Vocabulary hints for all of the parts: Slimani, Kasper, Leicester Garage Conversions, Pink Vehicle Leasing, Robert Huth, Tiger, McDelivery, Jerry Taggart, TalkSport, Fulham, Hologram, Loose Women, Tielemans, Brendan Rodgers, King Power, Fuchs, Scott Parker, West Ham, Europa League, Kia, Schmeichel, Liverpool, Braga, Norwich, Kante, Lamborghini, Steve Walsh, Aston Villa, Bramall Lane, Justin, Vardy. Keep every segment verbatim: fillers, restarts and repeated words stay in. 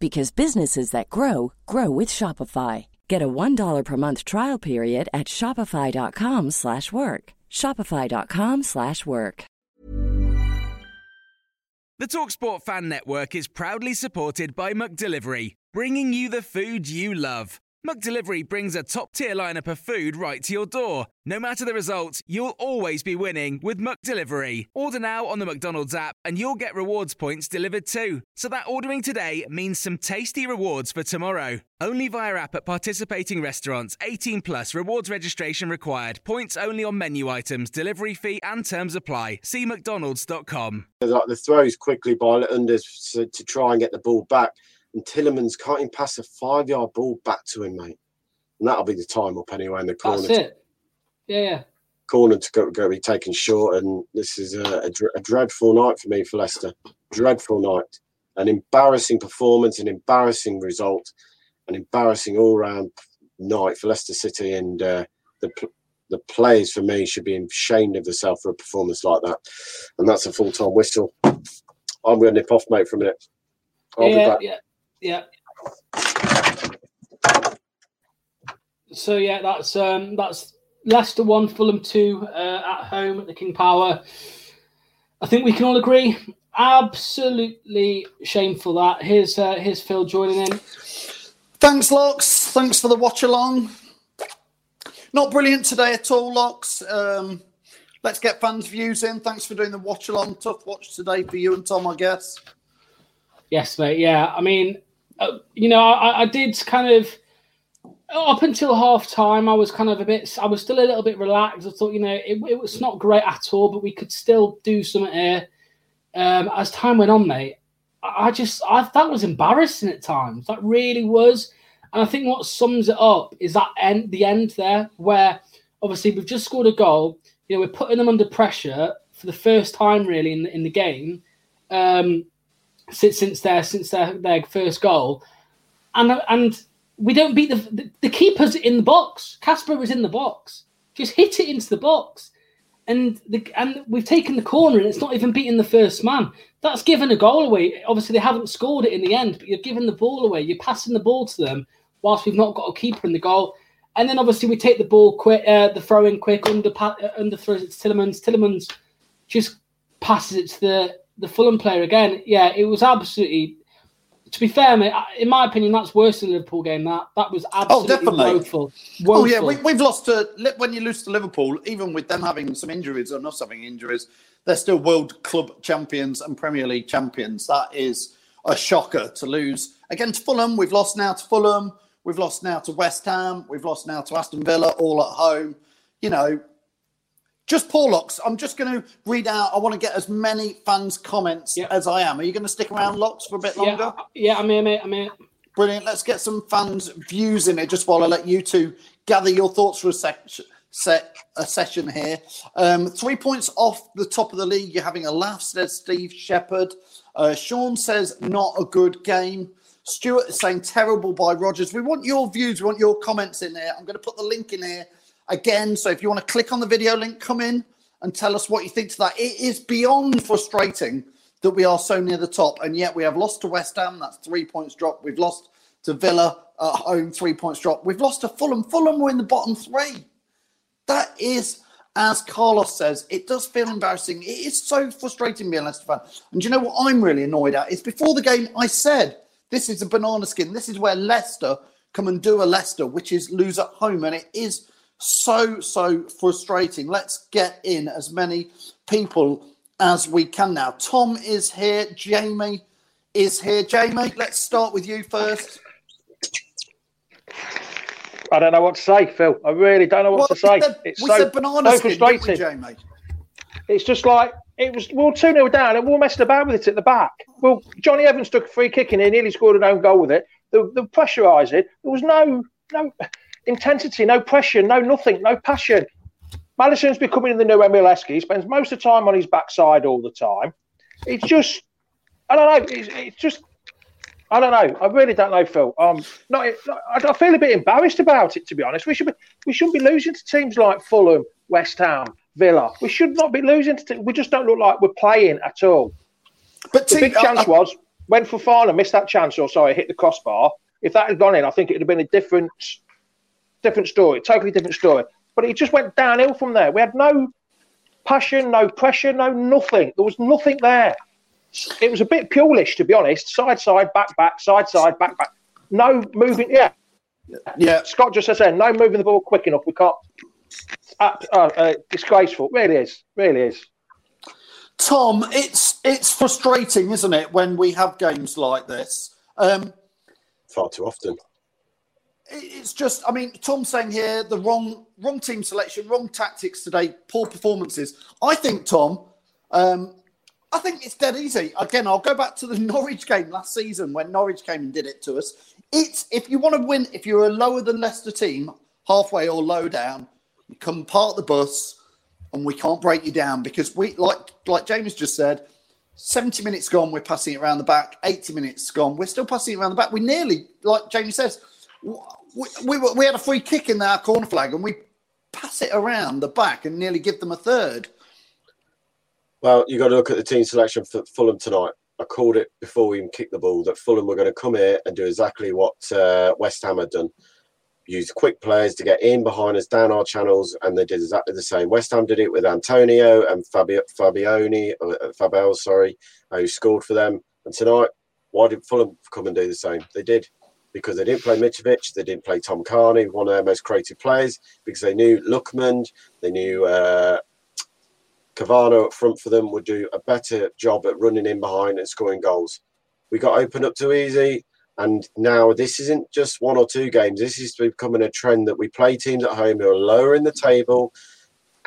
Because businesses that grow, grow with Shopify. Get a one dollar per month trial period at shopify.com slash work. Shopify.com slash work. The TalkSport Fan Network is proudly supported by McDelivery, bringing you the food you love. McDelivery brings a top-tier lineup of food right to your door. No matter the result, you'll always be winning with McDelivery. Order now on the McDonald's app and you'll get rewards points delivered too, so that ordering today means some tasty rewards for tomorrow. Only via app at participating restaurants. eighteen plus rewards registration required. Points only on menu items, delivery fee and terms apply. See mcdonalds dot com. Like the throws quickly by Unders to try and get the ball back. And Tielemans can't even pass a five-yard ball back to him, mate. And that'll be the time up anyway in the corner. That's it. To, yeah, yeah. Corner to go, go be taken short, and this is a, a, a dreadful night for me for Leicester. Dreadful night. An embarrassing performance, an embarrassing result, an embarrassing all-round night for Leicester City, and uh, the the players for me should be ashamed of themselves for a performance like that. And that's a full-time whistle. I'm going to nip off, mate, for a minute. I'll yeah, be back. Yeah. Yeah. So yeah, that's um, that's Leicester one, Fulham two uh, at home at the King Power. I think we can all agree, absolutely shameful that. Here's uh, here's Phil joining in. Thanks, Locks. Thanks for the watch along. Not brilliant today at all, Locks. Um, let's get fans' views in. Thanks for doing the watch along. Tough watch today for you and Tom, I guess. Yes, mate. Yeah, I mean. Uh, you know, I, I did kind of up until half time. I was kind of a bit. I was still a little bit relaxed. I thought, you know, it, it was not great at all, but we could still do something here. Um, as time went on, mate, I, I just I that was embarrassing at times. That really was. And I think what sums it up is that end, the end there, where obviously we've just scored a goal. You know, we're putting them under pressure for the first time really in the, in the game. Um, Since since their since their, their first goal, and and we don't beat the, the the keeper's in the box. Kasper was in the box, just hit it into the box, and the and we've taken the corner and it's not even beating the first man. That's given a goal away. Obviously they haven't scored it in the end, but you're giving the ball away. You're passing the ball to them whilst we've not got a keeper in the goal, and then obviously we take the ball quick, uh, the throw in quick under uh, under throws it to Tielemans. Tielemans just passes it to the. The Fulham player again, yeah, it was absolutely. To be fair, mate, in my opinion, that's worse than the Liverpool game. That that was absolutely oh, definitely. Woeful, woeful. Oh yeah, we, we've lost to when you lose to Liverpool, even with them having some injuries and us having injuries, they're still world club champions and Premier League champions. That is a shocker to lose against Fulham. We've lost now to Fulham. We've lost now to West Ham. We've lost now to Aston Villa, all at home. You know. Just poor Locks. I'm just going to read out. I want to get as many fans' comments yep. as I am. Are you going to stick around, Locks, for a bit longer? Yeah, yeah, I'm here, mate. I'm here. Brilliant. Let's get some fans' views in it just while I let you two gather your thoughts for a, sec- set, a session here. Um, three points off the top of the league. You're having a laugh, says Steve Shepherd. Uh, Sean says, not a good game. Stuart is saying, terrible by Rodgers. We want your views. We want your comments in there. I'm going to put the link in here. Again, so if you want to click on the video link, come in and tell us what you think to that. It is beyond frustrating that we are so near the top, and yet we have lost to West Ham. That's three points dropped. We've lost to Villa at home, three points dropped. We've lost to Fulham. Fulham were in the bottom three. That is, as Carlos says, it does feel embarrassing. It is so frustrating being a Leicester fan. And do you know what I'm really annoyed at? It's before the game I said, this is a banana skin. This is where Leicester come and do a Leicester, which is lose at home, and it is So, so frustrating. Let's get in as many people as we can now. Tom is here. Jamie is here. Jamie, let's start with you first. I don't know what to say, Phil. I really don't know what well, to say. Said, it's we so, said banana so skin, frustrating. Didn't we, Jamie? It's just like it was. We were two nil down, and we were messing about with it at the back. Well, Johnny Evans took a free kick in, he nearly scored an own goal with it. The, the pressurising, there was no no intensity, no pressure, no nothing, no passion. Maddison's becoming the new Emile Heskey. He spends most of the time on his backside all the time. It's just, I don't know. It's, it's just, I don't know. I really don't know, Phil. Um, not, not. I feel a bit embarrassed about it, to be honest. We should be, we shouldn't be losing to teams like Fulham, West Ham, Villa. We should not be losing to. Te- we just don't look like we're playing at all. But the team, big chance I, I, was when Fofana missed that chance, or sorry, hit the crossbar. If that had gone in, I think it would have been a different, different story. Totally different story. But it just went downhill from there. We had no passion, no pressure, no nothing. There was nothing there. It was a bit Pulish, to be honest. Side, side, back, back, side, side, back, back. No moving. Yeah. Yeah. Scott just said, no moving the ball quick enough. We can't. Uh, uh, uh, disgraceful. Really is. Really is. Tom, it's it's frustrating, isn't it, when we have games like this? Um, Far too often. It's just, I mean, Tom's saying here the wrong wrong team selection, wrong tactics today, poor performances. I think, Tom, um, I think it's dead easy. Again, I'll go back to the Norwich game last season when Norwich came and did it to us. It's if you want to win, if you're a lower than Leicester team, halfway or low down, you come park the bus and we can't break you down because we, like like James just said, seventy minutes gone, we're passing it around the back. eighty minutes gone, we're still passing it around the back. We nearly, like James says, We, we we had a free kick in our corner flag and we pass it around the back and nearly give them a third. Well, you've got to look at the team selection for Fulham tonight. I called it before we even kicked the ball that Fulham were going to come here and do exactly what uh, West Ham had done. Use quick players to get in behind us, down our channels, and they did exactly the same. West Ham did it with Antonio and Fabi- Fabioni, uh, Fabel, sorry, who scored for them. And tonight, why did Fulham come and do the same? They did. Because they didn't play Mitrović, they didn't play Tom Carney, one of their most creative players, because they knew Luckman, they knew uh, Cavano up front for them would do a better job at running in behind and scoring goals. We got opened up too easy, and now this isn't just one or two games. This is becoming a trend that we play teams at home who are lower in the table,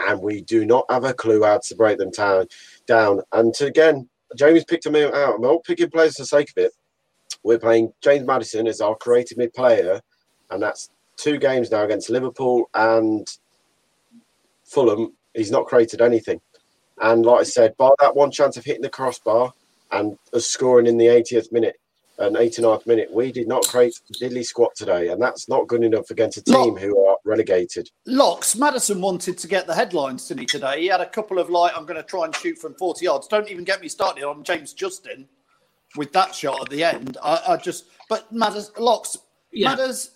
and we do not have a clue how to break them down. And to, again, Jamie's picked them out. I'm not picking players for the sake of it. We're playing James Maddison as our creative mid player, and that's two games now against Liverpool and Fulham. He's not created anything. And like I said, by that one chance of hitting the crossbar and us scoring in the eightieth minute and eighty-ninth minute, we did not create diddly squat today, and that's not good enough against a team Lock. who are relegated. Locks, Maddison wanted to get the headlines, didn't he, today? He had a couple of, like, I'm going to try and shoot from forty yards. Don't even get me started on James Justin. With that shot at the end, I, I just. But Madders, Locks, yeah. Madders.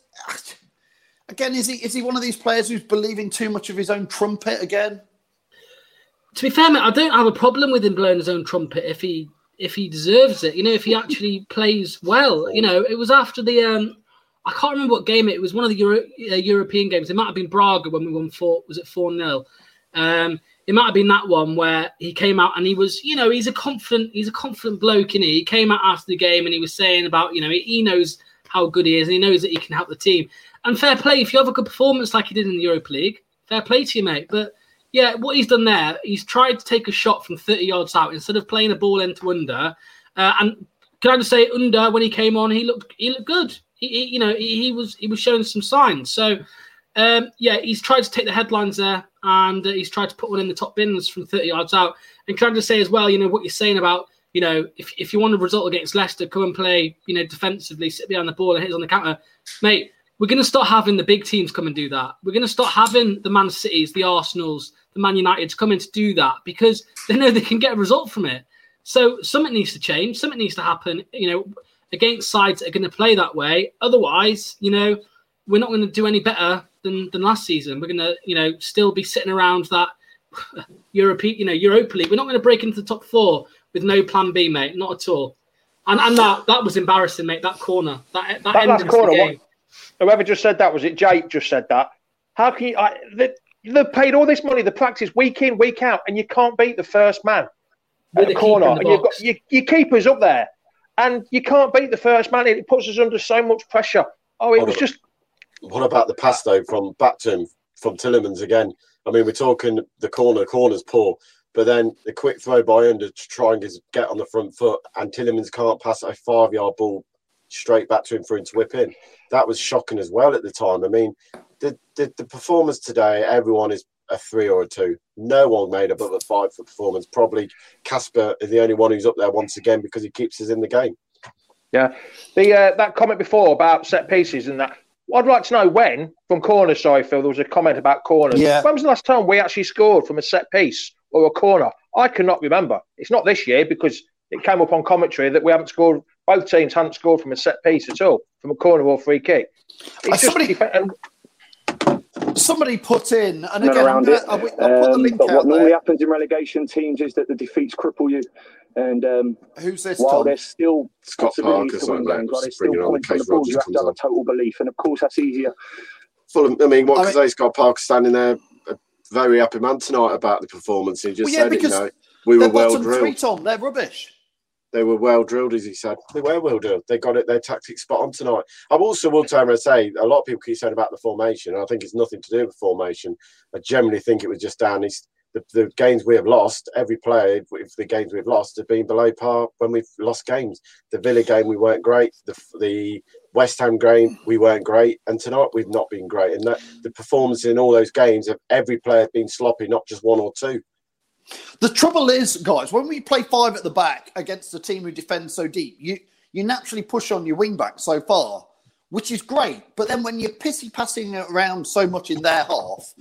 Again, is he is he one of these players who's believing too much of his own trumpet again? To be fair, mate, I don't have a problem with him blowing his own trumpet if he if he deserves it. You know, if he actually plays well. You know, it was after the um, I can't remember what game it was. One of the Euro, uh, European games. It might have been Braga when we won four. Was it four nil? Um, It might have been that one where he came out and he was, you know, he's a confident, he's a confident bloke, isn't he? He came out after the game and he was saying about, you know, he, he knows how good he is and he knows that he can help the team. And fair play, if you have a good performance like he did in the Europa League, fair play to you, mate. But yeah, what he's done there, he's tried to take a shot from thirty yards out instead of playing a ball end to under. Uh, and can I just say, under when he came on, he looked, he looked good. He, he you know, he, he was, he was showing some signs. So. Um, yeah, he's tried to take the headlines there and uh, he's tried to put one in the top bins from thirty yards out. And can I just say as well, you know, what you're saying about, you know, if if you want a result against Leicester, come and play, you know, defensively, sit behind the ball and hit us on the counter. Mate, we're going to start having the big teams come and do that. We're going to start having the Man Cities, the Arsenals, the Man Uniteds come in to do that because they know they can get a result from it. So something needs to change. Something needs to happen, you know, against sides that are going to play that way. Otherwise, you know, we're not going to do any better Than, than last season. We're going to, you know, still be sitting around that European, you know, Europa League. We're not going to break into the top four with no plan B, mate. Not at all. And and that that was embarrassing, mate. That corner, that that, that last corner. What, whoever just said that, was it Jake? Just said that. How can you? I, they, they've paid all this money. They practice week in, week out, and you can't beat the first man with at the corner. The and you've got your, your keeper's up there, and you can't beat the first man. It puts us under so much pressure. Oh, it Hold was up. just. What about the pass, though, from back to him, from Tielemans again? I mean, we're talking the corner, corner's poor, but then the quick throw by Under to try and get on the front foot, and Tielemans can't pass a five-yard ball straight back to him for him to whip in. That was shocking as well at the time. I mean, the, the, the performance today, everyone is a three or a two. No one made above a five for performance. Probably Kasper is the only one who's up there once again because he keeps us in the game. Yeah. the uh, That comment before about set pieces and that, I'd like to know when, from corners, sorry, Phil, there was a comment about corners. Yeah. When was the last time we actually scored from a set piece or a corner? I cannot remember. It's not this year because it came up on commentary that we haven't scored, both teams hadn't scored from a set piece at all, from a corner or free kick. It's somebody, just, somebody put in, and again, around it. I'll, I'll put um, the link but out what there. Normally happens in relegation teams is that the defeats cripple you. And um, who's this? While Tom? There's still Scott Parker, something like that. Still pulling from the ball. You have to have a total belief, and of course that's easier. Fulham. I mean, what can say? Scott Parker standing there, a very happy man tonight about the performance. He just well, yeah, said, it, you know, we were well drilled. Three, Tom, they're rubbish. They were well drilled, as he said. They were well drilled. They got it. Their tactics spot on tonight. I also will turn around and say a lot of people keep saying about the formation, and I think it's nothing to do with formation. I generally think it was just down East. The, the games we have lost, every player, if the games we've lost have been below par when we've lost games. The Villa game, we weren't great. The, the West Ham game, we weren't great. And tonight, we've not been great. And that, the performance in all those games of every player being sloppy, not just one or two. The trouble is, guys, when we play five at the back against a team who defends so deep, you, you naturally push on your wing-back so far, which is great. But then when you're pissy-passing around so much in their half,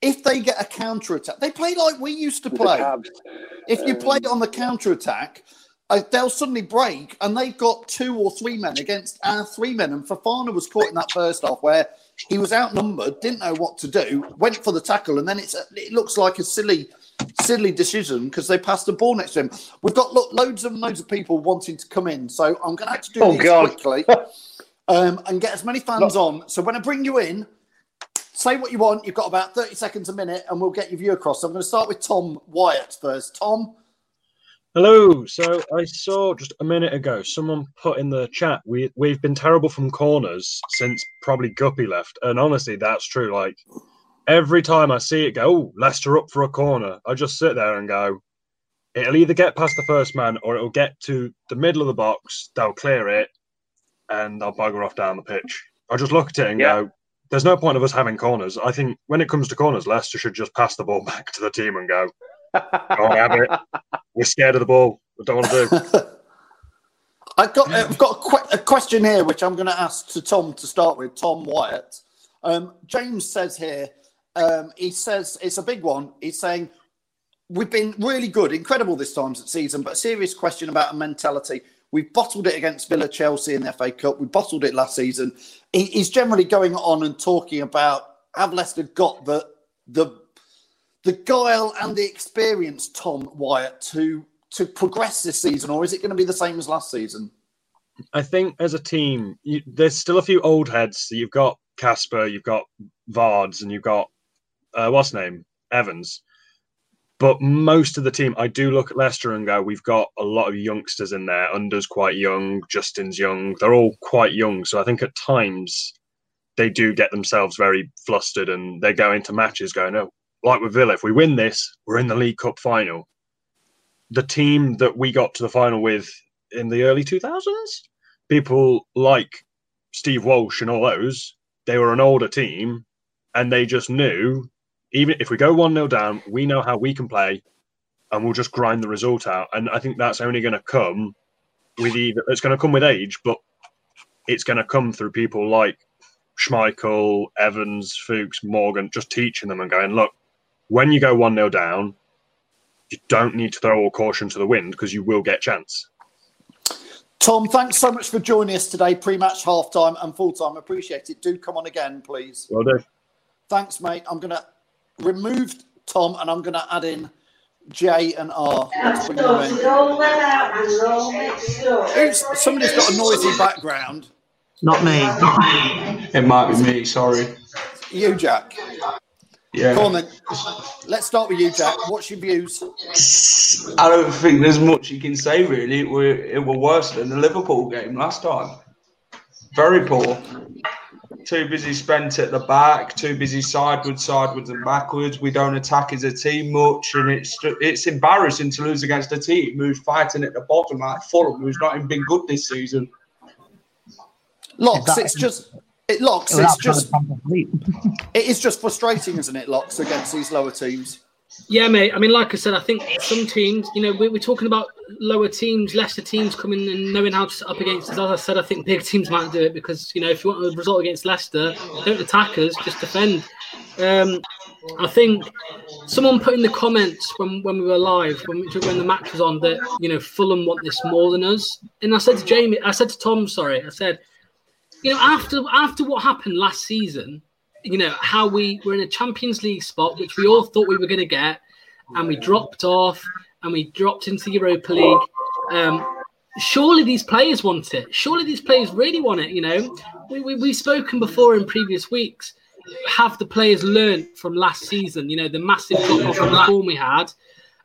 if they get a counter-attack, they play like we used to play. If you play on the counter-attack, uh, they'll suddenly break, and they've got two or three men against our three men. And Fofana was caught in that first half where he was outnumbered, didn't know what to do, went for the tackle, and then it's it looks like a silly, silly decision because they passed the ball next to him. We've got look, loads and loads of people wanting to come in, so I'm going to have to do oh, these God. quickly. Um, and get as many fans Look, on. So when I bring you in, say what you want. You've got about thirty seconds a minute and we'll get your view across. So I'm going to start with Tom Wyatt first. Tom. Hello. So I saw just a minute ago someone put in the chat, we, we've been terrible from corners since probably Guppy left. And honestly, that's true. Like every time I see it go, oh, Leicester up for a corner, I just sit there and go, it'll either get past the first man or it'll get to the middle of the box. They'll clear it. And I'll bugger off down the pitch. I just look at it and yeah. go, there's no point of us having corners. I think when it comes to corners, Leicester should just pass the ball back to the team and go, don't have it. We're scared of the ball. We don't want to do. I've got, I've got a, qu- a question here, which I'm going to ask to Tom to start with, Tom Wyatt. Um, James says here, um, he says, it's a big one. He's saying, we've been really good, incredible this time this season, but a serious question about a mentality. We bottled it against Villa, Chelsea in the F A Cup. We bottled it last season. He's generally going on and talking about, have Leicester got the the the guile and the experience, Tom Wyatt, to to progress this season, or is it going to be the same as last season? I think as a team, you, there's still a few old heads. You've got Kasper, you've got Vards, and you've got, uh, what's his name, Evans. But most of the team, I do look at Leicester and go, we've got a lot of youngsters in there. Under's quite young. Justin's young. They're all quite young. So I think at times they do get themselves very flustered and they go into matches going, oh, like with Villa, if we win this, we're in the League Cup final. The team that we got to the final with in the early two thousands, people like Steve Walsh and all those, they were an older team and they just knew, even if we go one nil down, we know how we can play and we'll just grind the result out. And I think that's only going to come with either, it's going to come with age, but it's going to come through people like Schmeichel, Evans, Fuchs, Morgan, just teaching them and going, look, when you go one nil down, you don't need to throw all caution to the wind because you will get chance. Tom, thanks so much for joining us today, pre-match, half-time and full-time. Appreciate it. Do come on again, please. Will do. Thanks, mate. I'm going to removed Tom and I'm going to add in J and R. Oops, somebody's got a noisy background. Not me. Not me. It might be me, sorry. You, Jack. Yeah. Come on then. Let's start with you, Jack. What's your views? I don't think there's much you can say, really. It were, it were worse than the Liverpool game last time. Very poor. too busy spent at the back, too busy sideways, sideways and backwards. We don't attack as a team much, and it's it's embarrassing to lose against a team who's fighting at the bottom like Fulham, who's not even been good this season. Locks, exactly. it's just it locks. It it's just it is just frustrating, isn't it? Locks against these lower teams. Yeah, mate. I mean, like I said, I think some teams, you know, we, we're talking about lower teams, Leicester teams coming and knowing how to set up against us. As I said, I think big teams might do it because, you know, if you want a result against Leicester, don't attack us, just defend. Um, I think someone put in the comments when, when we were live, when, when the match was on, that, you know, Fulham want this more than us. And I said to Jamie, I said to Tom, sorry, I said, you know, after after what happened last season, you know, how we were in a Champions League spot, which we all thought we were going to get, and we dropped off and we dropped into Europa League. Um, surely these players want it. Surely these players really want it, you know. We, we, we've spoken before in previous weeks. Have the players learnt from last season, you know, the massive drop-off in the form we had?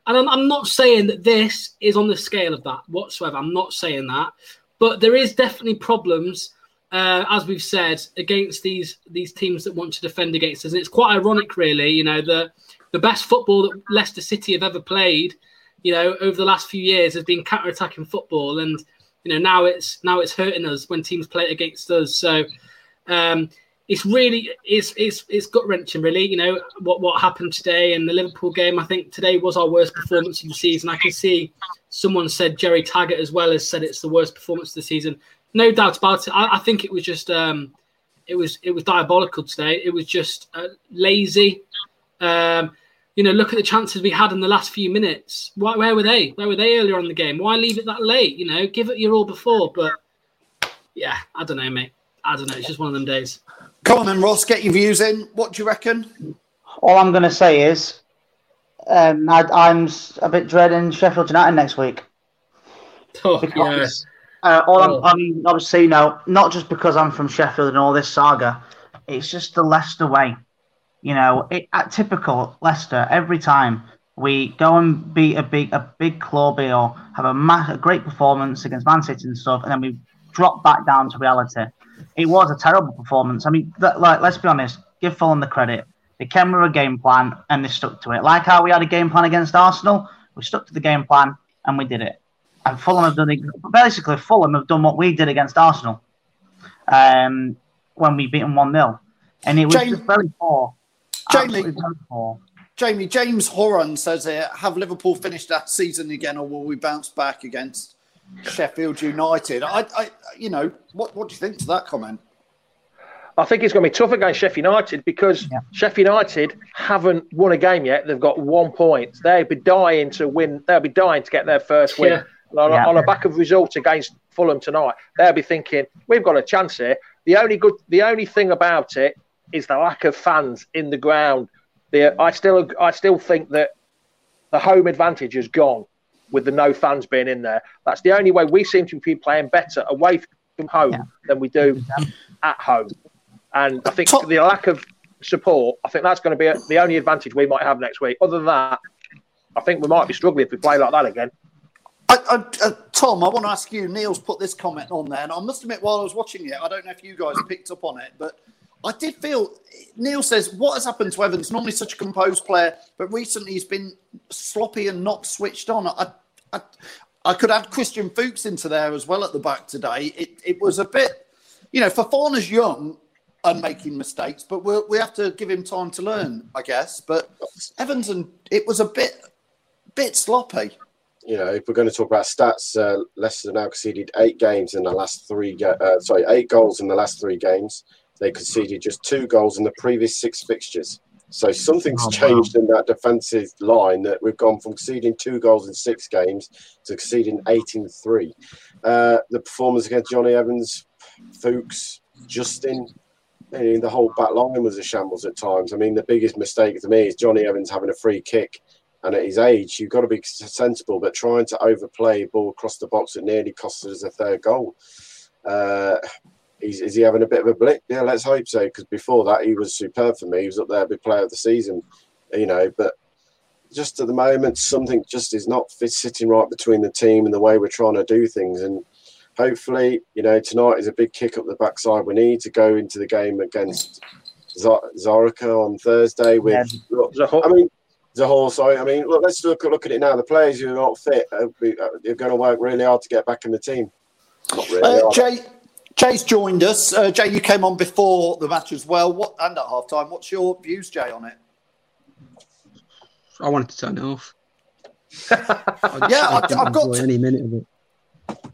And I'm, I'm not saying that this is on the scale of that whatsoever. I'm not saying that. But there is definitely problems Uh, as we've said, against these these teams that want to defend against us. And it's quite ironic, really, you know, the, the best football that Leicester City have ever played, you know, over the last few years has been counter-attacking football. And, you know, now it's now it's hurting us when teams play it against us. So um, it's really, it's it's it's gut-wrenching, really, you know, what, what happened today in the Liverpool game. I think today was our worst performance of the season. I can see someone said, Jerry Taggart as well, has said it's the worst performance of the season. No doubt about it. I, I think it was just um, it was it was diabolical today. It was just uh, lazy. Um, you know, look at the chances we had in the last few minutes. Why, where were they? Where were they earlier on in the game? Why leave it that late? You know, give it your all before. But yeah, I don't know, mate. I don't know. It's just one of them days. Come on then, Ross. Get your views in. What do you reckon? All I'm going to say is um, I, I'm a bit dreading Sheffield United next week. Oh, yes. Uh, all oh. I'm, I mean, obviously, no, not just because I'm from Sheffield and all this saga. It's just the Leicester way. You know, it, at typical Leicester, every time we go and beat a big a big club or have a, ma- a great performance against Man City and stuff, and then we drop back down to reality. It was a terrible performance. I mean, th- like let's be honest, give Fulham the credit. They came with a game plan and they stuck to it. Like how we had a game plan against Arsenal, we stuck to the game plan and we did it. And Fulham have done basically. Fulham have done what we did against Arsenal um, when we beat them one nil, and it was Jamie, just very poor. Jamie, very poor. Jamie, James Horan says here: have Liverpool finished that season again, or will we bounce back against Sheffield United? I, I you know, what what do you think to that comment? I think it's going to be tough against Sheffield United because yeah. Sheffield United haven't won a game yet. They've got one point. They'll be dying to win. They'll be dying to get their first win. Yeah. On, yeah. on the back of results against Fulham tonight, they'll be thinking, we've got a chance here. The only good, the only thing about it is the lack of fans in the ground. The, I still I still think that the home advantage is gone with the no fans being in there. That's the only way we seem to be playing better away from home yeah. than we do at home. And I think Top. the lack of support, I think that's going to be a, the only advantage we might have next week. Other than that, I think we might be struggling if we play like that again. I, I, uh, Tom, I want to ask you, Neil's put this comment on there, and I must admit while I was watching it, I don't know if you guys picked up on it, but I did feel, Neil says, what has happened to Evans? Normally such a composed player, but recently he's been sloppy and not switched on. I I, I could add Christian Fuchs into there as well at the back today. It it was a bit, you know, Fofana's young and making mistakes, but we'll, we have to give him time to learn, I guess. But Evans, and it was a bit bit sloppy. You know, if we're going to talk about stats, uh, Leicester now conceded eight games in the last three. Ga- uh, sorry, eight goals in the last three games. They conceded just two goals in the previous six fixtures. So something's oh, changed wow. in that defensive line. That we've gone from conceding two goals in six games to conceding eight in three. Uh, the performance against Johnny Evans, Fuchs, Justin, I mean, the whole back line was a shambles at times. I mean, the biggest mistake to me is Johnny Evans having a free kick. And at his age, you've got to be sensible, but trying to overplay a ball across the box, it nearly cost us a third goal. Uh, is, is he having a bit of a blip? Yeah, let's hope so, because before that, he was superb for me. He was up there, big player of the season, you know. But just at the moment, something just is not sitting right between the team and the way we're trying to do things. And hopefully, you know, tonight is a big kick up the backside. We need to go into the game against Zarika on Thursday with, yeah. look, I mean, Zaha, sorry. I mean, look, let's look, look at it now. The players who are not fit, they're going to work really hard to get back in the team. Not really uh, Jay, Jay's joined us. Uh, Jay, you came on before the match as well, what, and at half-time. What's your views, Jay, on it? I wanted to turn it off. I, yeah, I, I I've got... To, any minute of it.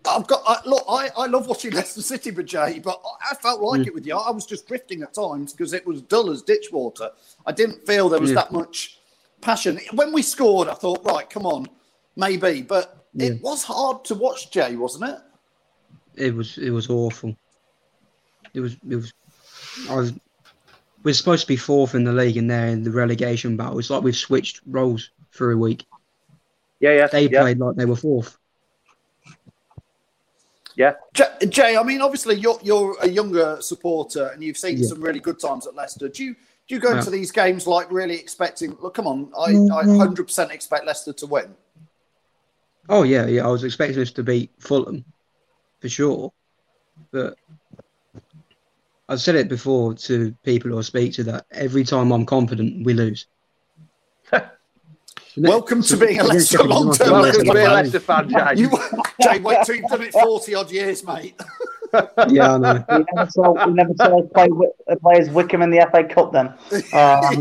I've got I, look. I, I love watching Leicester City with Jay, but I, I felt like mm. it with you. I was just drifting at times because it was dull as ditch water. I didn't feel there was yeah. that much passion. When we scored, I thought, right, come on, maybe. But yeah. it was hard to watch, Jay, wasn't it? It was. It was awful. It was. It was. I was. We're supposed to be fourth in the league, and they're in the relegation battle. It's like we've switched roles for a week. Yeah, yeah. They yeah. played like they were fourth. Yeah, Jay. I mean, obviously, you're you're a younger supporter, and you've seen yeah. some really good times at Leicester. Do you do you go yeah. into these games like really expecting? Look, come on, I one hundred percent expect Leicester to win. Oh yeah, yeah. I was expecting us to beat Fulham for sure, but I've said it before to people who I speak to that every time I'm confident, we lose. Welcome to being a Leicester long-term Welcome to being a Leicester fan, Jay. You, Jay, wait till you've done it forty-odd years, mate. Yeah, I know. You never saw, you never saw us play, play as Wickham in the F A Cup, then. Um,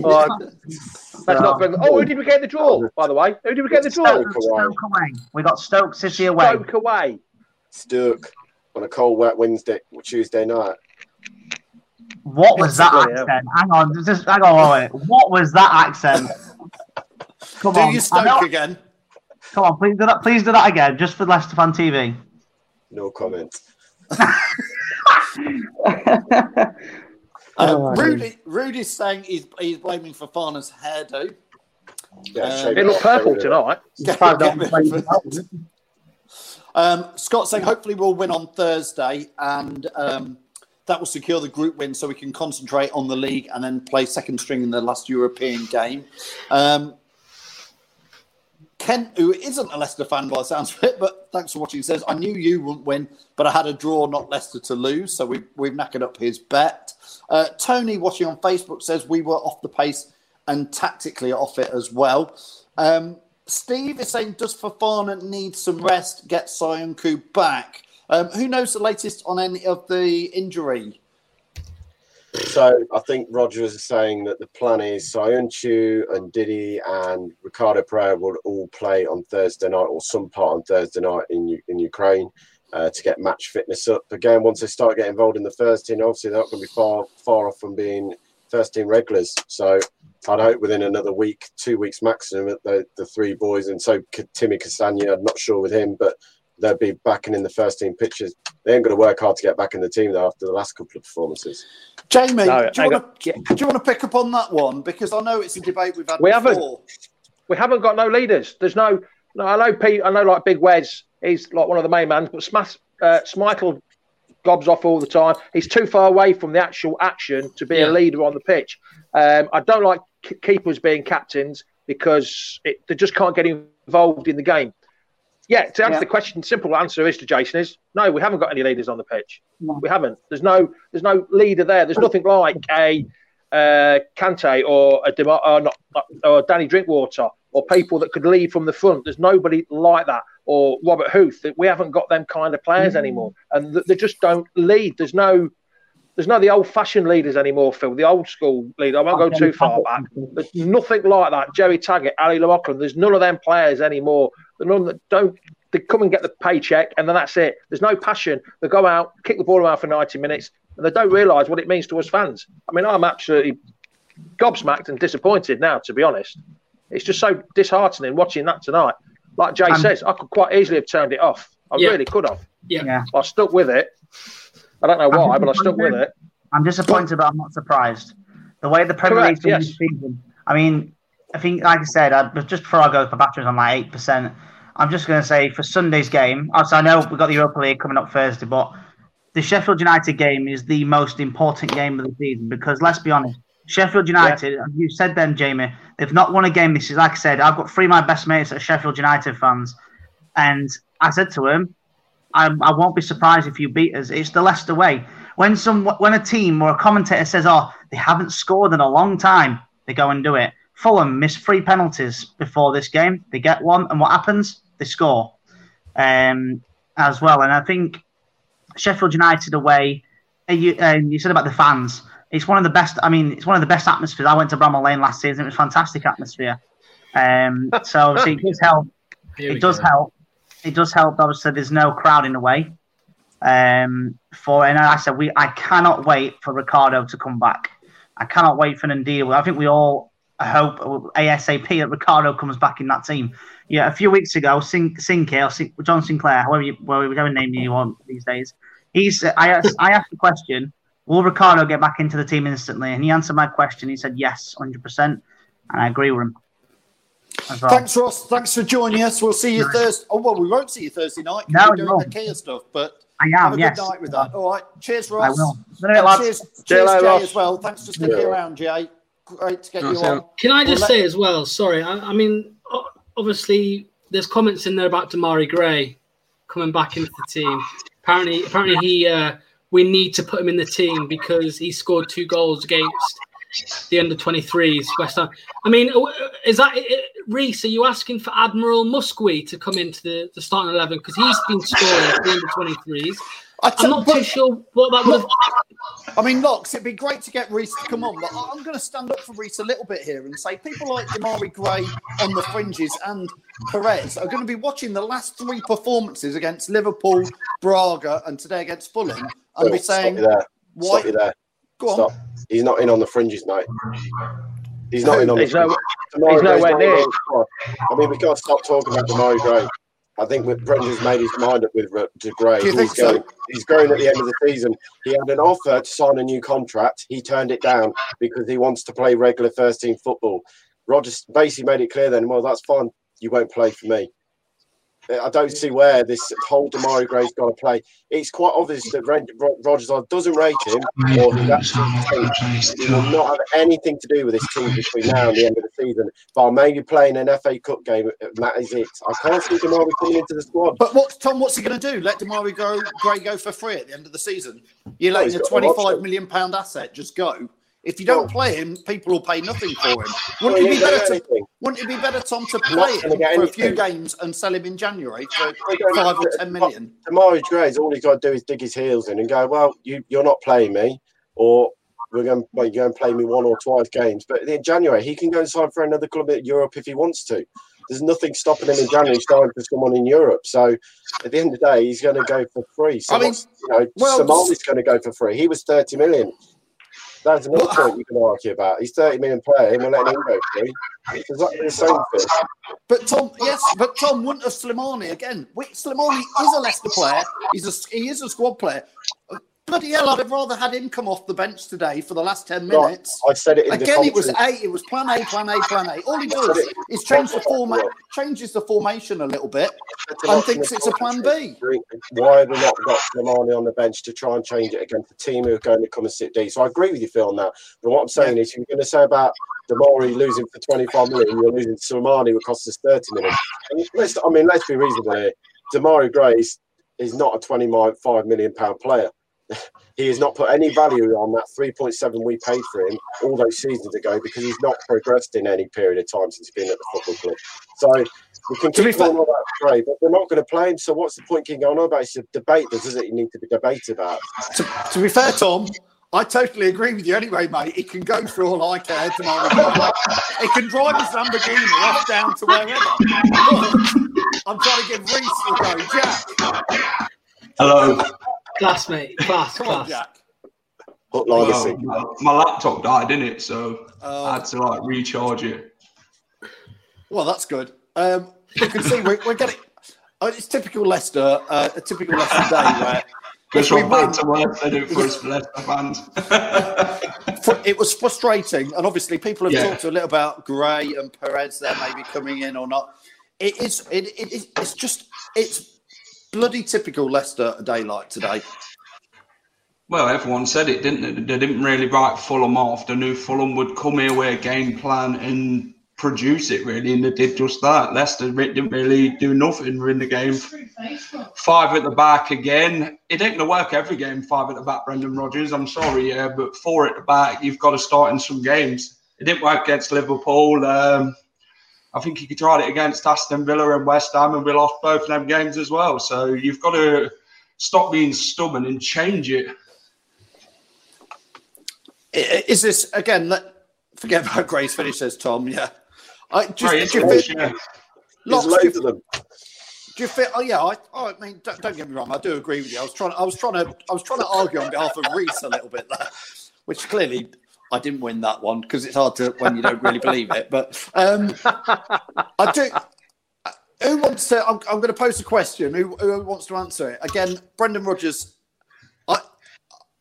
oh, that's no. not good. Oh, who did we get the draw, by the way? Who did we get the draw? Stoke, Stoke away. We got Stoke City away. Stoke away. Stoke on a cold, wet Wednesday, Tuesday night. What was that yeah. accent? Hang on. Just, hang on. Wait. What was that accent? Come do on. You Stoke again? Come on, please do that. Please do that again, just for Leicester Fan T V. No comment. um, Rudy, Rudy's saying he's he's blaming Fofana's hairdo. Yeah, um, it looked purple tonight. um, Scott's saying hopefully we'll win on Thursday, and um, that will secure the group win, so we can concentrate on the league and then play second string in the last European game. Um, Kent, who isn't a Leicester fan by the sounds of it, but thanks for watching, says, I knew you wouldn't win, but I had a draw, not Leicester to lose, so we, we've knackered up his bet. Uh, Tony, watching on Facebook, says we were off the pace and tactically off it as well. Um, Steve is saying, does Fofana need some rest, get Söyüncü back? Um, who knows the latest on any of the injury? So I think Roger is saying that the plan is Söyüncü and Didi and Ricardo Pereira will all play on Thursday night or some part on Thursday night in in Ukraine uh, to get match fitness up. Again, once they start getting involved in the first team, obviously they're not going to be far far off from being first team regulars. So I'd hope within another week, two weeks maximum, the, the three boys, and so Timmy Castagna, I'm not sure with him, but they'll be backing in the first team pitches. They ain't going to work hard to get back in the team, though, after the last couple of performances. Jamie, no, do, you got, to, yeah. do you want to pick up on that one? Because I know it's a debate we've had we before. Haven't, we haven't got no leaders. There's no... no I know, Pete, I know like Big Wes, he's like one of the main men, but Smash, uh, Schmeichel gobs off all the time. He's too far away from the actual action to be yeah. a leader on the pitch. Um, I don't like keepers being captains because it, they just can't get involved in the game. Yeah, to answer yeah. the question, simple answer is to Jason is no, we haven't got any leaders on the pitch. No. We haven't. There's no, there's no leader there. There's nothing like a uh, Kante or a Dem- or not or Danny Drinkwater or people that could lead from the front. There's nobody like that or Robert Huth. We haven't got them kind of players mm. anymore, and they just don't lead. There's no, there's no the old-fashioned leaders anymore, Phil. The old-school leader. I won't go too far back. There's nothing like that. Jerry Taggart, Ali Lachlan. There's none of them players anymore. The none that don't, they come and get the paycheck and then that's it. There's no passion. They go out, kick the ball around for ninety minutes and they don't realise what it means to us fans. I mean, I'm absolutely gobsmacked and disappointed now, to be honest. It's just so disheartening watching that tonight. Like Jay um, says, I could quite easily have turned it off. I yeah. really could have. Yeah. I stuck with it. I don't know why, but I stuck with it. I'm disappointed, but I'm not surprised. The way the Premier League is yes. this season, I mean... I think, like I said, I, just before I go, for batteries on like eight percent, I'm just going to say for Sunday's game, I know we've got the Europa League coming up Thursday, but the Sheffield United game is the most important game of the season because, let's be honest, Sheffield United, yeah. you said them, Jamie, they've not won a game this season. Like I said, I've got three of my best mates that are Sheffield United fans, and I said to them, I, I won't be surprised if you beat us. It's the Leicester way. When some, when a team or a commentator says, oh, they haven't scored in a long time, they go and do it. Fulham missed three penalties before this game. They get one, and what happens? They score um, as well. And I think Sheffield United away, you, uh, you said about the fans. It's one of the best, I mean, it's one of the best atmospheres. I went to Bramall Lane last season. It was fantastic atmosphere. Um, so it does help. It does go. help. It does help. Obviously, there's no crowd in the way. Um, for and I said we, I cannot wait for Ricardo to come back. I cannot wait for Nandil. I think we all hope ASAP that Ricardo comes back in that team. Yeah, a few weeks ago, Sin- Sinclair, or Sin- John Sinclair, however you, whatever name you want these days, he's. Uh, I asked, I asked the question: will Ricardo get back into the team instantly? And he answered my question. He said yes, one hundred percent, and I agree with him. Well. Thanks, Ross. Thanks for joining us. We'll see you Thursday. Oh, well, we won't see you Thursday night. No, we're doing no. the Kia stuff, but I am, have a yes. good night with that. All right. Cheers, Ross. I will. Minute, cheers, cheers Jay, Ross. As well. Thanks for sticking yeah. around, Jay. Great to get no, you so. on. Can I just we'll say let... as well, sorry, I, I mean, obviously, there's comments in there about Demarai Gray coming back into the team. Apparently, apparently he uh, we need to put him in the team because he scored two goals against the under twenty-threes, West Ham. I mean, is that Reece? Are you asking for Admiral Musqui to come into the, the starting eleven because he's been scoring at the under twenty-threes? I t- I'm not but, too sure what that would. I mean, Lox, it'd be great to get Reece to come on, but I'm going to stand up for Reece a little bit here and say people like Demarai Gray on the fringes and Perez are going to be watching the last three performances against Liverpool, Braga, and today against Fulham, and be saying, "Why?" Go on. Stop. He's not in on the fringes, mate. He's not in on the fringes. No, he's nowhere near. I mean, we can't stop talking about Demarai Gray. I think Brendan's made his mind up with De Grey. Do you think he's so? going, he's going at the end of the season. He had an offer to sign a new contract. He turned it down because he wants to play regular first-team football. Rodgers basically made it clear then, well, that's fine. You won't play for me. I don't see where this whole Demarai Gray's got to play. It's quite obvious that Rodgers doesn't rate him, or he's actually he will not have anything to do with this team between now and the end of the season. But maybe playing an F A Cup game, that is it. I can't see Demarai coming into the squad. But what, Tom, what's he going to do? Let Demarai go, Gray go for free at the end of the season? You're letting no, a twenty-five million pounds asset just go. If you don't play him, people will pay nothing for him. Wouldn't, well, it, be better to, wouldn't it be better, Tom, to play him for a few games and sell him in January for five or ten million? Demarai Gray's all he's got to do is dig his heels in and go, well, you, you're not playing me, or we're going to well, go and play me one or twice games. But in January, he can go and sign for another club in Europe if he wants to. There's nothing stopping him in January starting for someone in Europe. So at the end of the day, he's going to go for free. So I mean, you know, well, Somali's going to go for free. He was thirty million. That's another well, point you can argue about. He's thirty million player, and we're letting him go through. It's exactly the same thing. But Tom, yes, but Tom wouldn't have Slimani again. Wait, Slimani is a Leicester player. He's a he is a squad player. Bloody hell, I'd have rather had him come off the bench today for the last ten minutes. Right, I said it in again. The it was A. It was Plan A, Plan A, Plan A. All he does is change the format, changes the formation a little bit, and thinks it's a Plan B. Why have we not got Slimani on the bench to try and change it against the team who are going to come and sit D? So I agree with you, Phil, on that. But what I'm saying yeah. is, you're going to say about Demarai losing for twenty-five million, you're losing Slimani, who costs us thirty million. And let's, I mean, let's be reasonable here. Demarai Gray is, is not a twenty-five million pounds player. He has not put any value on that three point seven we paid for him all those seasons ago because he's not progressed in any period of time since he's been at the football club. So we can keep on about Gray, but we're not going to play him. So what's the point keep going on about? It's a debate that doesn't need to be debated about. To, to be fair, Tom, I totally agree with you anyway, mate. It can go for all I care tomorrow. It can drive his Lamborghini off down to wherever. But I'm trying to give Reece a go. Jack. Hello. Class, mate. Class, Come class. On, Jack. Well, my, my laptop died, didn't it? So uh, I had to like recharge it. Well, that's good. Um, you can see we're, we're getting. Uh, it's typical Leicester. Uh, a typical Leicester day where. That's what Leicester do for us, Leicester fans. It was frustrating, and obviously people have yeah. talked a little about Gray and Perez there maybe coming in or not. It is. It, it, it it's just. It's. Bloody typical Leicester a day like today. Well, everyone said it, didn't they? They didn't really write Fulham off. They knew Fulham would come here with a game plan and produce it, really, and they did just that. Leicester didn't really do nothing in the game. Five at the back again. It ain't going to work every game, five at the back, Brendan Rodgers. I'm sorry, yeah, but four at the back, you've got to start in some games. It didn't work against Liverpool. Um, I think he tried it against Aston Villa and West Ham, and we lost both of them games as well. So you've got to stop being stubborn and change it. Is this, again, forget about Gray's finish, says Tom, yeah. I just Great, do you feel, yeah. Lots loads of them. Do you feel? Oh yeah, I, oh, I mean, don't, don't get me wrong, I do agree with you. I was trying, I was trying to, I was trying to argue on behalf of Reese a little bit there, which clearly I didn't win that one because it's hard to when you don't really believe it. But um, I do. Who wants to? I'm, I'm going to pose a question. Who, who wants to answer it? Again, Brendan Rodgers. I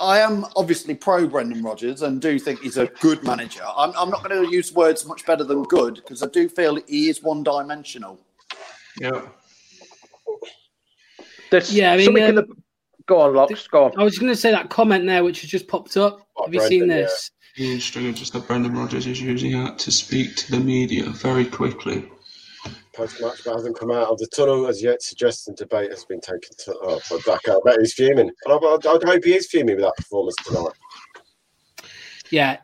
I am obviously pro Brendan Rodgers and do think he's a good manager. I'm, I'm not going to use words much better than good because I do feel he is one dimensional. Yeah. There's yeah, I mean, something uh, in the... Go on, Locks, go on. I was going to say that comment there, which has just popped up. Oh, Have you Brendan, seen this? Yeah. Ian Stringer, just that Brendan Rodgers is using art to speak to the media very quickly. Post-match, but hasn't come out of the tunnel as yet, suggesting debate has been taken to... Oh, back out. I bet he's fuming. I, I, I hope he is fuming with that performance tonight. Yeah.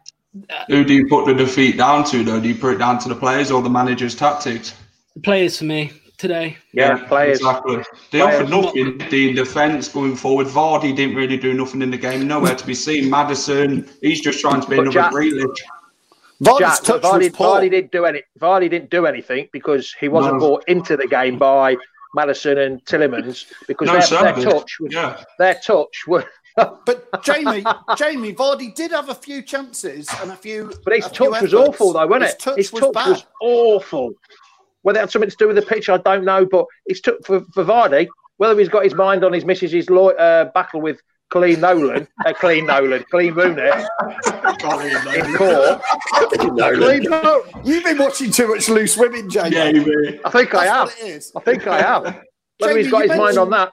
Uh, Who do you put the defeat down to, though? Do you put it down to the players or the manager's tactics? The players for me. Today, yeah, yeah, players exactly. They players. Offered nothing. The defence going forward, Vardy didn't really do nothing in the game. Nowhere to be seen. Maddison, he's just trying to be but another Jack, Grealish. Jack, Vardy, Vardy didn't do any. Vardy didn't do anything because he wasn't no. brought into the game by Maddison and Tielemans because no, their, their touch was yeah. their touch were. But Jamie, Jamie, Vardy did have a few chances and a few. But his touch was awful, though, wasn't his it? Touch his was touch bad. was awful. Whether it had something to do with the pitch, I don't know. But it's took for, for Vardy, whether he's got his mind on his missus's law, uh, battle with Clean Nolan, uh, Clean Nolan, Clean Rooney, in court. No, you've been watching too much Loose Women, Jamie. Yeah, you I think That's I have. I think I have. Whether Jamie, he's got his mind on that.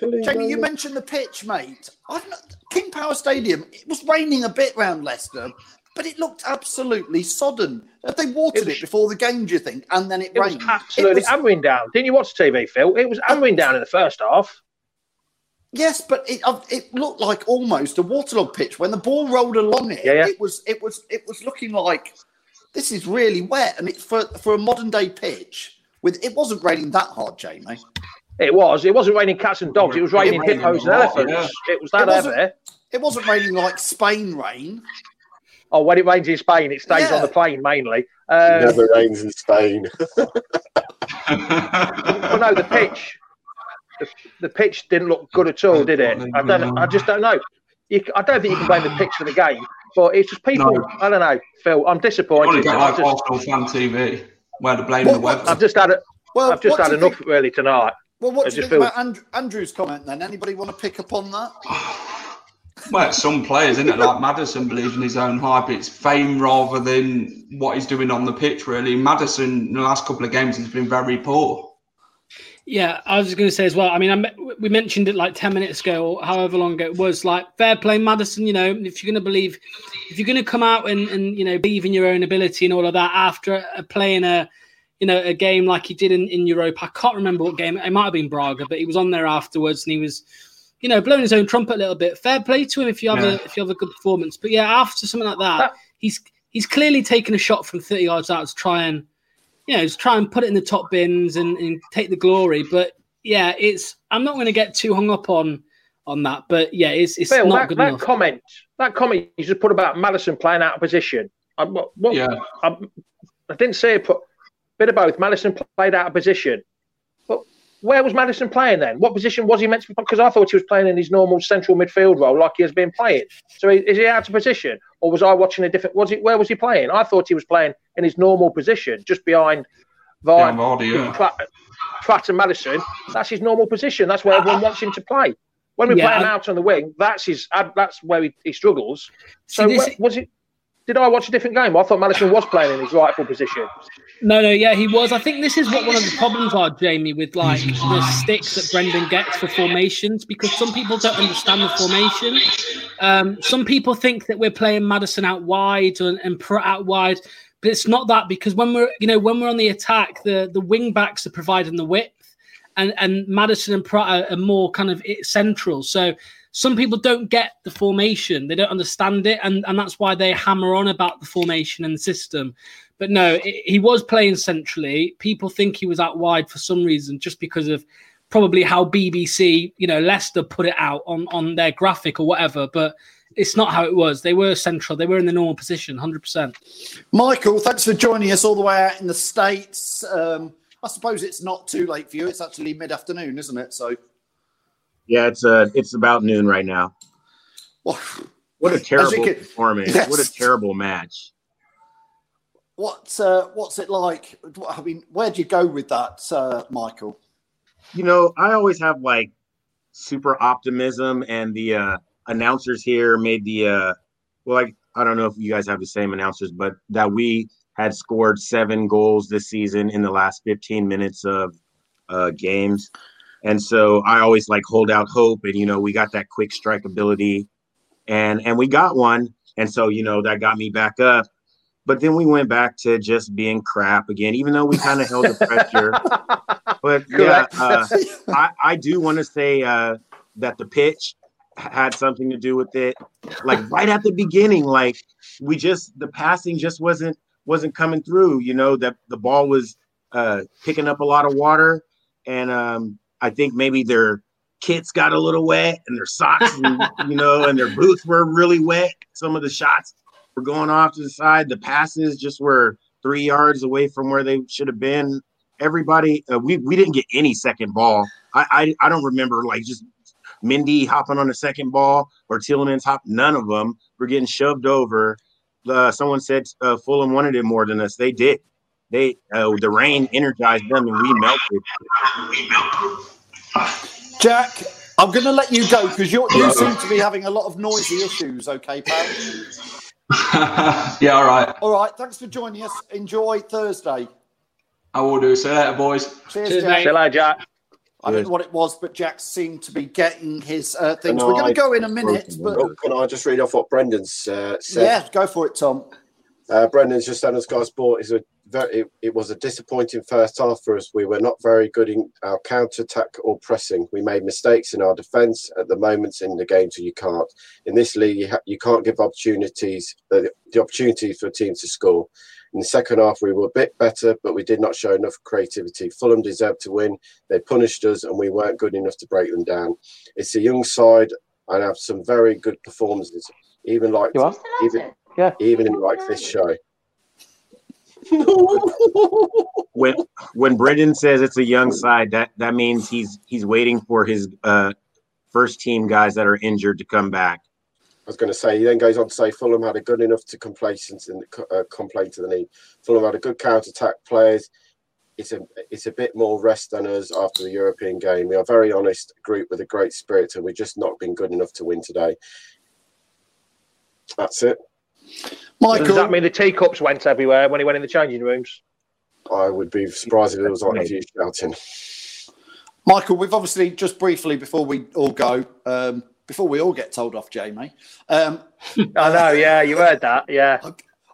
Jamie, Nolan. You mentioned the pitch, mate. I've not, King Power Stadium, it was raining a bit round Leicester. But it looked absolutely sodden. Have they watered it, was, it before the game, do you think? And then it, it rained. Was absolutely it was absolutely hammering down. Didn't you watch T V, Phil? It was hammering down in the first half. Yes, but it it looked like almost a waterlogged pitch. When the ball rolled along it, yeah, yeah. it was it was it was looking like this is really wet. And it's for for a modern day pitch. With it wasn't raining that hard, Jamie. It was. It wasn't raining cats and dogs. It was raining it hippos and elephants. Yeah. It was that ever. It wasn't raining like Spain rain. Oh, when it rains in Spain, it stays yeah. on the plane mainly. Um, it never rains in Spain. Well, no, the pitch, the, the pitch didn't look good at all, did it? I don't. I just don't know. You, I don't think you can blame the pitch for the game, but it's just people. No. I don't know, Phil. I'm disappointed. You get like just, Arsenal fan T V, where to blame what, the web. I've just had a, well, I've just had enough think, really tonight. Well, what do you think feel, about Andrew, Andrew's comment then? Anybody want to pick up on that? Well, it's some players, isn't it? Like Maddison believes in his own hype. It's fame rather than what he's doing on the pitch, really. Maddison, in the last couple of games, has been very poor. Yeah, I was just going to say as well, I mean, I, we mentioned it like ten minutes ago or however long ago it was. Like, fair play, Maddison, you know, if you're going to believe, if you're going to come out and, and, you know, believe in your own ability and all of that after a, playing a, you know, a game like he did in, in Europe. I can't remember what game. It might have been Braga, but he was on there afterwards and he was... You know, blowing his own trumpet a little bit. Fair play to him if you have yeah. a if you have a good performance. But yeah, after something like that, that he's he's clearly taken a shot from thirty yards out to try and you know try and put it in the top bins and, and take the glory. But yeah, it's I'm not going to get too hung up on on that. But yeah, it's it's Phil, not that, good that enough. That comment, that comment you just put about Maddison playing out of position. I, what, what, yeah. I, I didn't say it, but a bit of both. Maddison played out of position. Where was Maddison playing then? What position was he meant to be playing? Because I thought he was playing in his normal central midfield role like he has been playing. So is he out of position? Or was I watching a different... Was it? Where was he playing? I thought he was playing in his normal position, just behind Vardy, Vardy yeah. Pratt, Pratt and Maddison. That's his normal position. That's where everyone wants him to play. When we yeah, play him I... out on the wing, that's his. That's where he, he struggles. So See, this... where, was it... Did I watch a different game? I thought Maddison was playing in his rightful position. No, no, yeah, he was. I think this is what one of the problems are, Jamie, with like the sticks that Brendan gets for formations, because some people don't understand the formation. Um, some people think that we're playing Maddison out wide and, and Pratt out wide, But it's not that, because when we're, you know, when we're on the attack, the, the wing backs are providing the width, and, and Maddison and Pratt are more kind of central. So some people don't get the formation. They don't understand it. And, and that's why they hammer on about the formation and the system. But no, it, he was playing centrally. People think he was out wide for some reason, just because of probably how B B C, you know, Leicester put it out on, on their graphic or whatever. But it's not how it was. They were central. They were in the normal position, one hundred percent. Michael, thanks for joining us all the way out in the States. Um, I suppose it's not too late for you. It's actually mid-afternoon, isn't it? So. Yeah, it's uh, it's about noon right now. Well, what a terrible could, performance! Yes. What a terrible match! What's uh, what's it like? I mean, where'd you go with that, uh, Michael? You know, I always have like super optimism, and the uh, announcers here made the uh, well, like I don't know if you guys have the same announcers, but that we had scored seven goals this season in the last fifteen minutes of uh, games. And so I always like hold out hope, and, you know, we got that quick strike ability, and, and we got one. And so, you know, that got me back up, but then we went back to just being crap again, even though we kind of held the pressure. But yeah, uh, I, I do want to say uh, that the pitch had something to do with it. Like right at the beginning, like we just, the passing just wasn't, wasn't coming through, you know, that the ball was uh, picking up a lot of water, and um, I think maybe their kits got a little wet, and their socks, and, you know, and their boots were really wet. Some of the shots were going off to the side. The passes just were three yards away from where they should have been. Everybody, uh, we we didn't get any second ball. I, I I don't remember like just Mendy hopping on the second ball or Tielemans hop. None of them were getting shoved over. Uh, someone said uh, Fulham wanted it more than us. They did. They uh, the rain energized them, and we melted. We melted. Jack, I'm going to let you go because you seem to be having a lot of noisy issues. Okay, pal. Yeah, all right. All right. Thanks for joining us. Enjoy Thursday. I will do. See you later, boys. Cheers, Cheers Jack. See you later, Jack. I don't know what it was, but Jack seemed to be getting his uh, things. Can We're going to go in a minute, but can I just read off what Brendan's uh, said? Yeah, go for it, Tom. Uh, Brendan's just done on Sky Sport. Is a Very, it, it was a disappointing first half for us. We were not very good in our counter-attack or pressing. We made mistakes in our defence at the moments in the games where you can't. In this league, you, ha- you can't give opportunities, uh, the opportunities for teams to score. In the second half, we were a bit better, but we did not show enough creativity. Fulham deserved to win. They punished us, and we weren't good enough to break them down. It's a young side, and have some very good performances, even like even, yeah. even in like this show. when when Brendan says it's a young side, that, that means he's he's waiting for his uh, first team guys that are injured to come back. I was going to say, he then goes on to say Fulham had a good enough to complacent and uh, complain to the league. Fulham had a good counter attack players. It's a it's a bit more rest than us after the European game. We are a very honest group with a great spirit, and we've just not been good enough to win today. That's it. Michael. Does that mean the teacups went everywhere when he went in the changing rooms? I would be surprised if it was like a few shouting. Michael, we've obviously just briefly before we all go, um, before we all get told off, Jamie. Um, I know, yeah, you heard that, yeah.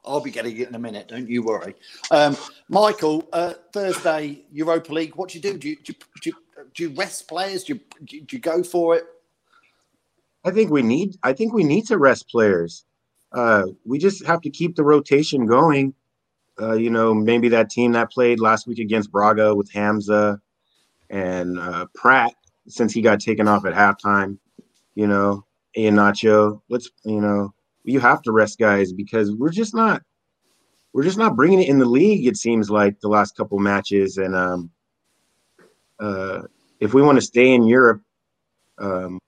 I'll be getting it in a minute, don't you worry. Um, Michael, uh, Thursday, Europa League, what do you do? Do you, do you, do you rest players? Do you, do you go for it? I think we need. I think we need to rest players. Uh, we just have to keep the rotation going. Uh, you know, maybe that team that played last week against Braga with Hamza and uh, Pratt, since he got taken off at halftime, you know, and Nacho, let's, you know, you have to rest guys because we're just not, we're just not bringing it in the league. It seems like the last couple matches. And um, uh, if we want to stay in Europe, um,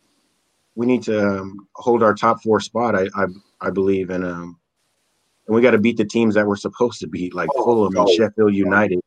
we need to um, hold our top four spot. I, I, I believe, and um, and we got to beat the teams that we're supposed to beat, like oh, Fulham no. and Sheffield United.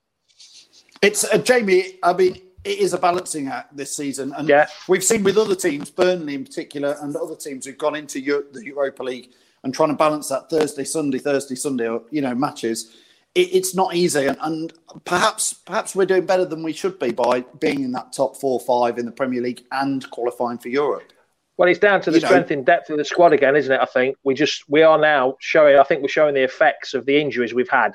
It's uh, Jamie. I mean, it is a balancing act this season, and yeah. we've seen with other teams, Burnley in particular, and other teams who've gone into Euro- the Europa League and trying to balance that Thursday, Sunday, Thursday, Sunday, or, you know, matches. It, it's not easy, and, and perhaps perhaps we're doing better than we should be by being in that top four, five in the Premier League and qualifying for Europe. Well, it's down to the you strength know. and depth of the squad again, isn't it? I think we just we are now showing. I think we're showing the effects of the injuries we've had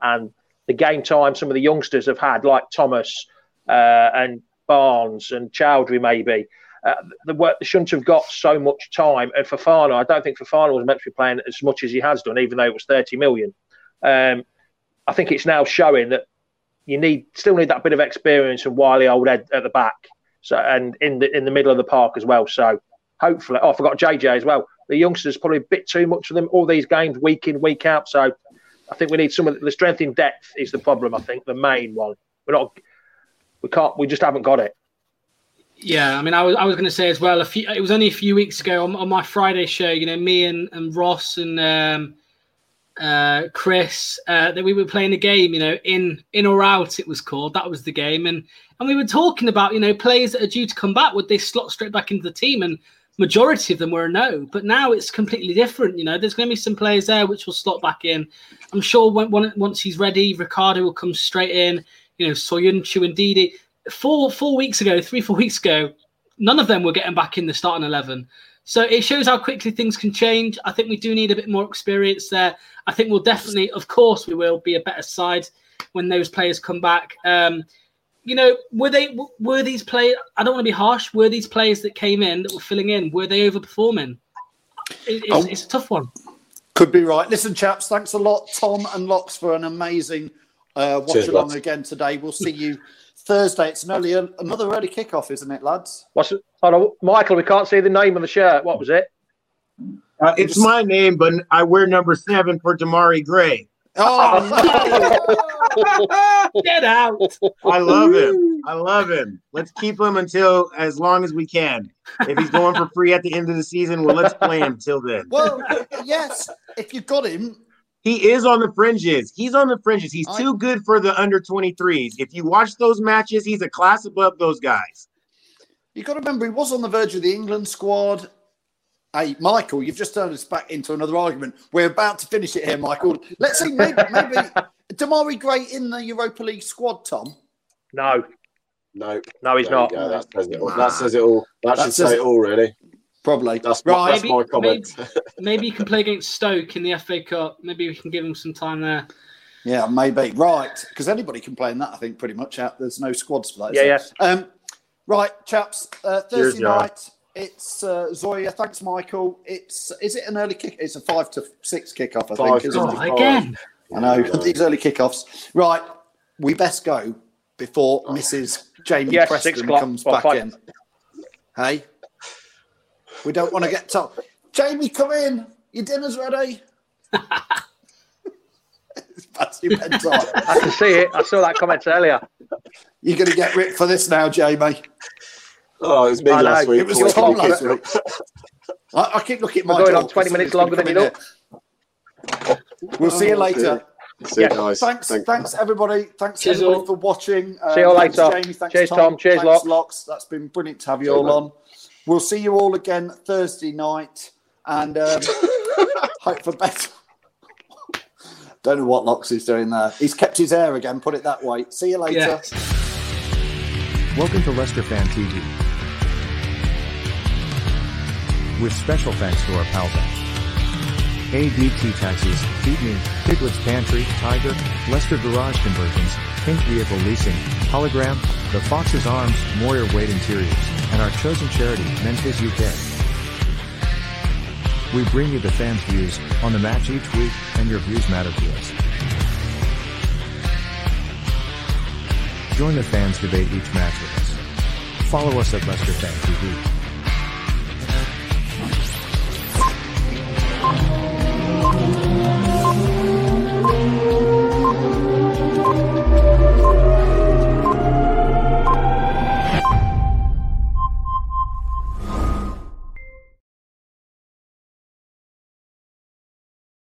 and the game time some of the youngsters have had, like Thomas uh, and Barnes and Chowdhury, maybe. Uh, the work they shouldn't have got so much time. And Fofana, I don't think Fofana was meant to be playing as much as he has done, even though it was thirty million. Um, I think it's now showing that you need still need that bit of experience and wily old head at the back, so and in the in the middle of the park as well. So hopefully, oh, I forgot J J as well. The youngsters probably a bit too much for them all these games, week in, week out. So I think we need some of the, the strength in depth is the problem. I think the main one. We're not, we can't, we just haven't got it. Yeah, I mean, I was I was going to say as well. A few, it was only a few weeks ago on, on my Friday show. You know, me and, and Ross and um, uh, Chris uh, that we were playing a game. You know, in in or out it was called. That was the game, and and we were talking about you know players that are due to come back. Would they slot straight back into the team? And majority of them were a no. But now it's completely different. You know, there's going to be some players there which will slot back in. I'm sure when, when once he's ready, Ricardo will come straight in. You know, Söyüncü and Didi. Four four weeks ago, three, four weeks ago, none of them were getting back in the starting eleven. So it shows how quickly things can change. I think we do need a bit more experience there. I think we'll definitely, of course, we will be a better side when those players come back. Um, you know, were they were these players, I don't want to be harsh, were these players that came in that were filling in, were they overperforming? It, it's, oh, it's a tough one. Could be right. Listen, chaps, thanks a lot, Tom and Lox, for an amazing uh, watch along Lox. Again today. We'll see you Thursday. It's an early, another early kickoff, isn't it, lads? What's it? Oh, Michael, we can't see the name of the shirt. What was it? Uh, it's my name, but I wear number seven for Demarai Gray. Oh, no. Get out! I love him. I love him. Let's keep him until as long as we can. If he's going for free at the end of the season, well, let's play him till then. Well, yes, if you've got him. He is on the fringes. He's on the fringes. He's too good for the under twenty-threes. If you watch those matches, he's a class above those guys. You've got to remember, he was on the verge of the England squad. Hey, Michael, you've just turned us back into another argument. We're about to finish it here, Michael. Let's see, maybe, maybe Demarai Gray in the Europa League squad, Tom? No. No. No, he's not. That says it all. That says it all. That, that should says- say it all, really. Probably. That's, right. that's maybe, my comment. Maybe, maybe you can play against Stoke in the F A Cup. Maybe we can give him some time there. Yeah, maybe. Right. Because anybody can play in that, I think, pretty much. There's no squads for that. Yeah, yeah. Um, right, chaps. Uh, Thursday Here's night, you. it's uh, Zoya. Thanks, Michael. It's Is it an early kick? It's a five to six kickoff, I five think. Oh, it? Again. I know. Yeah. These early kickoffs. Right. We best go before oh. Missus Jamie yes, Preston comes well, back five. in. Hey? We don't want to get told. Jamie, come in. Your dinner's ready. It's past your bedtime. I can see it. I saw that comment earlier. You're going to get ripped for this now, Jamie. Oh, it was me I last know. week. It was your time last week. I, I keep looking at my We're going on twenty minutes longer than you look. We'll oh, see you later. See yes. you guys. Thanks, Thank thanks everybody. Thanks Cheers everybody all. for watching. Uh, see you all later. Jamie. Thanks, Cheers, Tom. Tom. Cheers, thanks, Lox. That's been brilliant to have you Cheers, all man. on. We'll see you all again Thursday night and um, hope for better. Don't know what Lox is doing there. He's kept his hair again, put it that way. See you later. Yeah. Welcome to Leicester Fan T V. With special thanks to our pals at A D T Taxis, Feed Me, Piglet's Pantry, Tiger, Leicester Garage Conversions, Pink Vehicle Leasing, Hologram, The Fox's Arms, Moyer Wade Interiors, and our chosen charity, Memphis U K. We bring you the fans' views on the match each week, and your views matter to us. Join the fans' debate each match with us. Follow us at Leicester Fan T V.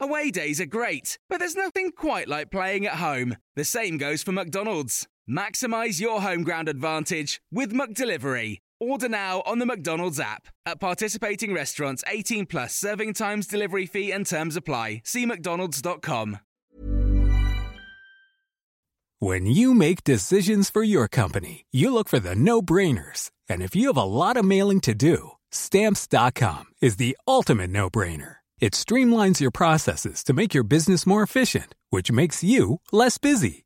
Away days are great, but there's nothing quite like playing at home. The same goes for McDonald's. Maximize your home ground advantage with McDelivery. Order now on the McDonald's app. At participating restaurants, eighteen plus, serving times, delivery fee and terms apply. See mcdonalds dot com. When you make decisions for your company, you look for the no-brainers. And if you have a lot of mailing to do, Stamps dot com is the ultimate no-brainer. It streamlines your processes to make your business more efficient, which makes you less busy.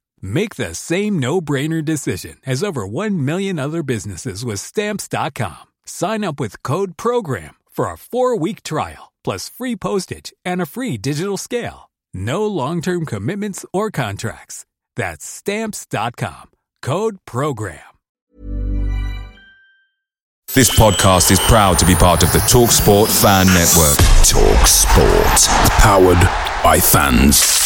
Make the same no-brainer decision as over one million other businesses with Stamps dot com. Sign up with code PROGRAM for a four-week trial, plus free postage and a free digital scale. No long-term commitments or contracts. That's Stamps dot com. Code PROGRAM. This podcast is proud to be part of the TalkSport Fan Network. TalkSport. Powered by fans.